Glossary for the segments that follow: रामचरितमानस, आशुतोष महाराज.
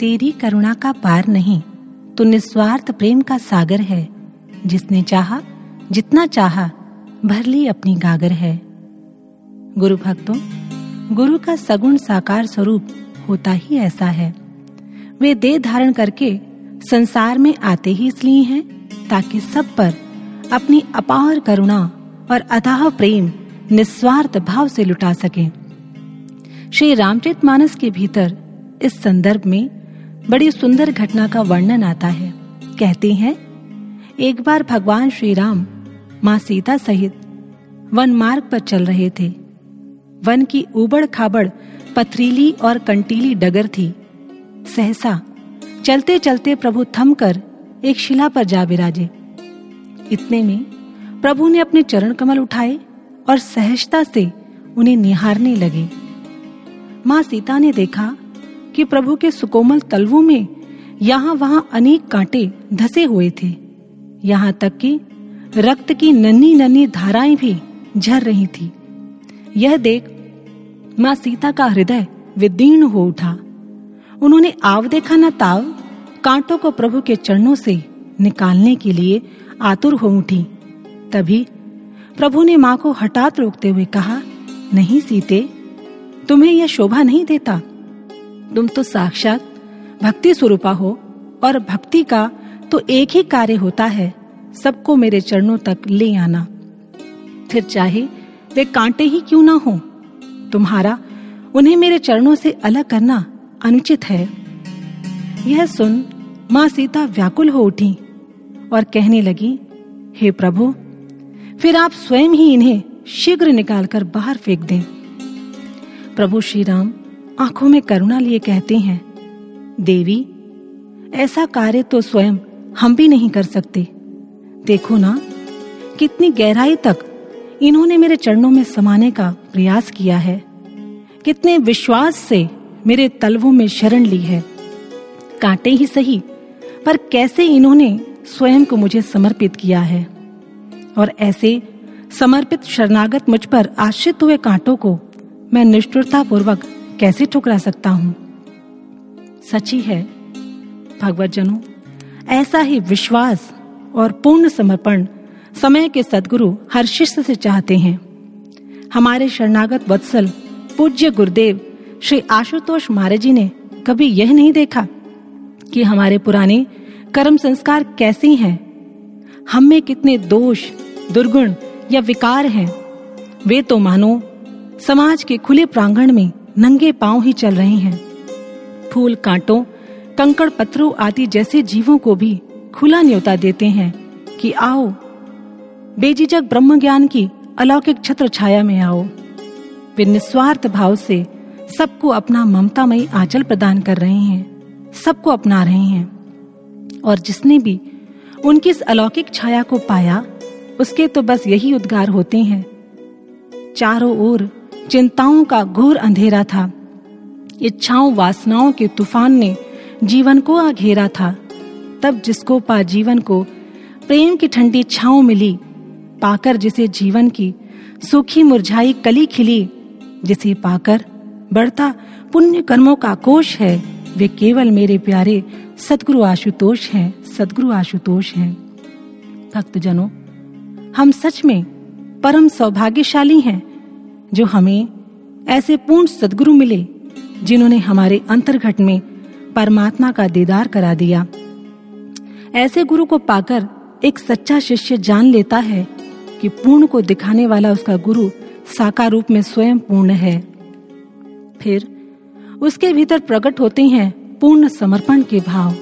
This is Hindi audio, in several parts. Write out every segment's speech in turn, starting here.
तेरी करुणा का पार नहीं तो निस्वार्थ प्रेम का सागर है, जिसने चाहा जितना चाहा भर ली अपनी गागर है। गुरु भक्तों, गुरु का सगुण साकार स्वरूप होता ही ऐसा है। वे देह धारण करके संसार में आते ही इसलिए हैं ताकि सब पर अपनी अपार करुणा और अथाह प्रेम निस्वार्थ भाव से लुटा सके। श्री रामचरितमानस के भीतर इस संदर्भ में बड़ी सुंदर घटना का वर्णन आता है। कहते हैं, एक बार भगवान श्री राम माँ सीता सहित वन मार्ग पर चल रहे थे। वन की ऊबड़ खाबड़ पथरीली और कंटीली डगर थी। सहसा चलते चलते प्रभु थमकर एक शिला पर जा बिराजे। इतने में प्रभु ने अपने चरण कमल उठाए और सहजता से उन्हें निहारने लगे। माँ सीता ने देखा कि प्रभु के सुकोमल तलवों में यहाँ वहाँ अनेक कांटे धसे हुए थे, यहाँ तक कि रक्त की नन्ही नन्ही धाराएं भी झर रही थी। यह देख माँ सीता का हृदय विदीर्ण हो उठा। उन्होंने आव देखा न ताव, कांटों को प्रभु के चरणों से निकालने के लिए आतुर हो उठी। तभी प्रभु ने माँ को हठात रोकते हुए कहा, नहीं सीते, तुम्हें यह शोभा नहीं देता। तुम तो साक्षात भक्ति स्वरूपा हो और भक्ति का तो एक ही कार्य होता है, सबको मेरे चरणों तक ले आना, फिर चाहे वे कांटे ही क्यों ना हो। तुम्हारा उन्हें मेरे चरणों से अलग करना अनुचित है। यह सुन माँ सीता व्याकुल हो उठी और कहने लगी, हे प्रभु, फिर आप स्वयं ही इन्हें शीघ्र निकालकर बाहर फेंक दें। प्रभु श्री राम आंखों में करुणा लिए कहते हैं, देवी, ऐसा कार्य तो स्वयं हम भी नहीं कर सकते। देखो ना, कितनी गहराई तक इन्होंने मेरे चरणों में समाने का प्रयास किया है, कितने विश्वास से मेरे तलवों में शरण ली है। कांटे ही सही, पर कैसे इन्होंने स्वयं को मुझे समर्पित किया है। और ऐसे समर्पित शरणागत मुझ पर आश्रित हुए कांटों को मैं निष्ठुरता पूर्वक कैसे ठुकरा सकता हूँ। सच्ची है भगवत जनों, ऐसा ही विश्वास और पूर्ण समर्पण समय के सदगुरु हर शिष्य से चाहते हैं। हमारे शरणागत वत्सल पूज्य गुरुदेव श्री आशुतोष महाराज जी ने कभी यह नहीं देखा कि हमारे पुराने कर्म संस्कार कैसे हैं, हम में कितने दोष दुर्गुण या विकार हैं। वे तो मानो समाज के खुले प्रांगण में नंगे पांव ही चल रहे हैं। फूल कांटों कंकड़ पत्थरों आदि जैसे जीवों को भी खुला न्योता देते हैं कि आओ बेझिझक ब्रह्म ज्ञान की अलौकिक छत्र छाया में आओ। वे निस्वार्थ भाव से सबको अपना ममतामयी आंचल प्रदान कर रहे हैं, सबको अपना रहे हैं। और जिसने भी उनकी इस अलौकिक छाया को पाया, उसके तो बस यही उद्गार होते हैं। चारों ओर चिंताओं का घोर अंधेरा था, इच्छाओं वासनाओं के तूफान ने जीवन को घेरा था। तब जिसको पा जीवन को प्रेम की ठंडी छांव मिली, पाकर जिसे जीवन की सूखी मुरझाई कली खिली, जिसे पाकर बढ़ता पुण्य कर्मों का कोष है, वे केवल मेरे प्यारे सदगुरु आशुतोष हैं, सदगुरु आशुतोष हैं। भक्तजनों, हम सच में परम सौभाग्यशाली हैं जो हमें ऐसे पूर्ण सदगुरु मिले जिन्होंने हमारे अंतर्घट में परमात्मा का दीदार करा दिया। ऐसे गुरु को पाकर एक सच्चा शिष्य जान लेता है कि पूर्ण को दिखाने वाला उसका गुरु साकार रूप में स्वयं पूर्ण है। फिर उसके भीतर प्रकट होते हैं पूर्ण समर्पण के भाव,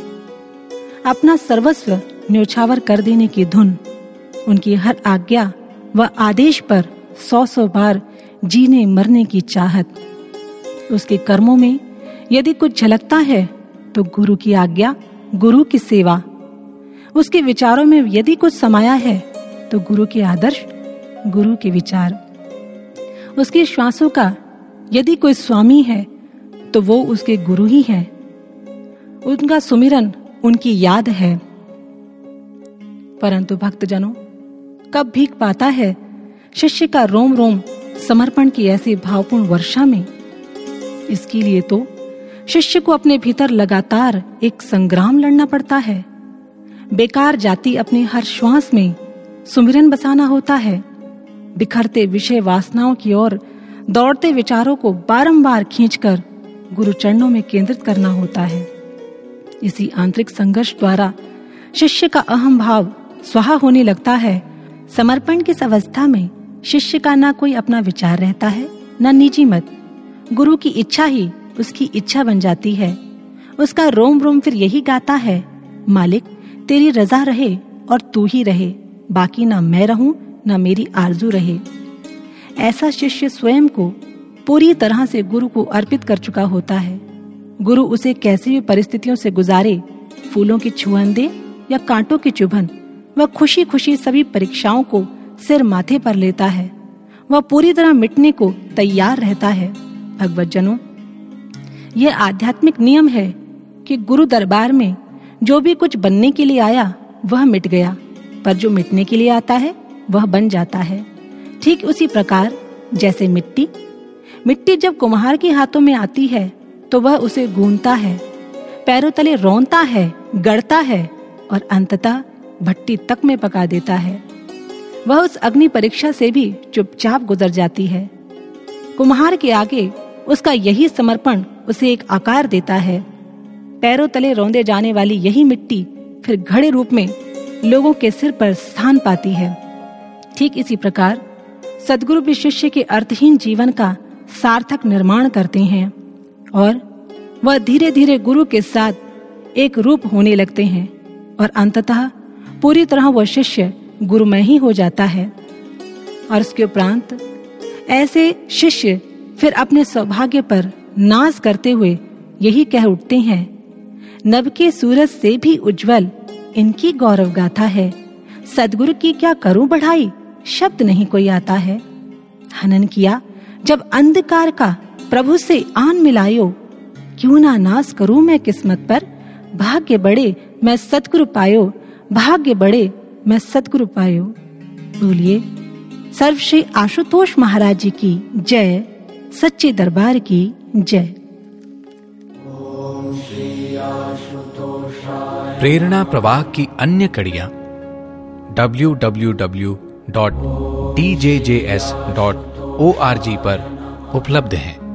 अपना सर्वस्व न्योछावर कर देने की धुन, उनकी हर आज्ञा व आदेश पर 100 बार जीने मरने की चाहत। उसके कर्मों में यदि कुछ झलकता है तो गुरु की आज्ञा, गुरु की सेवा, उसके विचारों में यदि कुछ समाया है तो गुरु के आदर्श, गुरु के विचार। उसके श्वासों का यदि कोई स्वामी है तो वो उसके गुरु ही है। उनका सुमिरन, उनकी याद है। परंतु भक्तजनों, कब भीग पाता है शिष्य का रोम रोम समर्पण की ऐसी भावपूर्ण वर्षा में। इसके लिए तो शिष्य को अपने भीतर लगातार एक संग्राम लड़ना पड़ता है। बेकार जाती अपने हर श्वास में सुमिरन बसाना होता है। बिखरते विषय वासनाओं की ओर दौड़ते विचारों को बारंबार खींचकर गुरु चरणों में केंद्रित करना होता है। इसी आंतरिक संघर्ष द्वारा शिष्य का अहम भाव स्वाहा होने लगता है। समर्पण की अवस्था में शिष्य का ना कोई अपना विचार रहता है, ना निजी मत। गुरु की इच्छा ही उसकी इच्छा बन जाती है। उसका रोम रोम फिर यही गाता है, मालिक तेरी रजा रहे और तू ही रहे, बाकी ना मैं रहूं ना मेरी आरजू रहे। ऐसा शिष्य स्वयं को पूरी तरह से गुरु को अर्पित कर चुका होता है। गुरु उसे कैसी भी परिस्थितियों से गुजारे, फूलों की छुअन दे या कांटों की चुभन, वह खुशी खुशी सभी परीक्षाओं को सिर माथे पर लेता है। वह पूरी तरह मिटने को तैयार रहता है। भगवतजनों, यह आध्यात्मिक नियम है कि गुरु दरबार में जो भी कुछ बनने के लिए आया वह मिट गया, पर जो मिटने के लिए आता है वह बन जाता है। ठीक उसी प्रकार जैसे मिट्टी जब कुम्हार के हाथों में आती है तो वह उसे गूंथता है, पैरों तले रौंदता है, गढ़ता है और अंततः भट्टी तक में पका देता है। वह उस अग्नि परीक्षा से भी चुपचाप गुजर जाती है। कुम्हार के आगे उसका यही समर्पण उसे एक आकार देता है। पैरों तले रौंदे जाने वाली यही मिट्टी फिर घड़े रूप में लोगों के सिर पर स्थान पाती है। ठीक इसी प्रकार सदगुरु भी शिष्य के अर्थहीन जीवन का सार्थक निर्माण करते हैं और वह धीरे धीरे गुरु के साथ एक रूप होने लगते हैं और अंततः पूरी तरह वह शिष्य गुरुमय ही हो जाता है। और उसके उपरांत ऐसे शिष्य फिर अपने सौभाग्य पर नाज करते हुए यही कह उठते हैं, नव के सूरज से भी उज्जवल इनकी गौरव गाथा है, सदगुरु की क्या करूं बढ़ाई, शब्द नहीं कोई आता है। हनन किया जब अंधकार का, प्रभु से आन मिलायो, क्यों ना नाज करूं मैं किस्मत पर, भाग्य बड़े मैं सदगुरु पायो, भाग्य बड़े मैं सदगुरु पायो। बोलिए सर्वश्री आशुतोष महाराज जी की जय, सच्चे दरबार की जय। प्रेरणा प्रवाह की अन्य कड़ियां www.tjjs.org पर उपलब्ध हैं।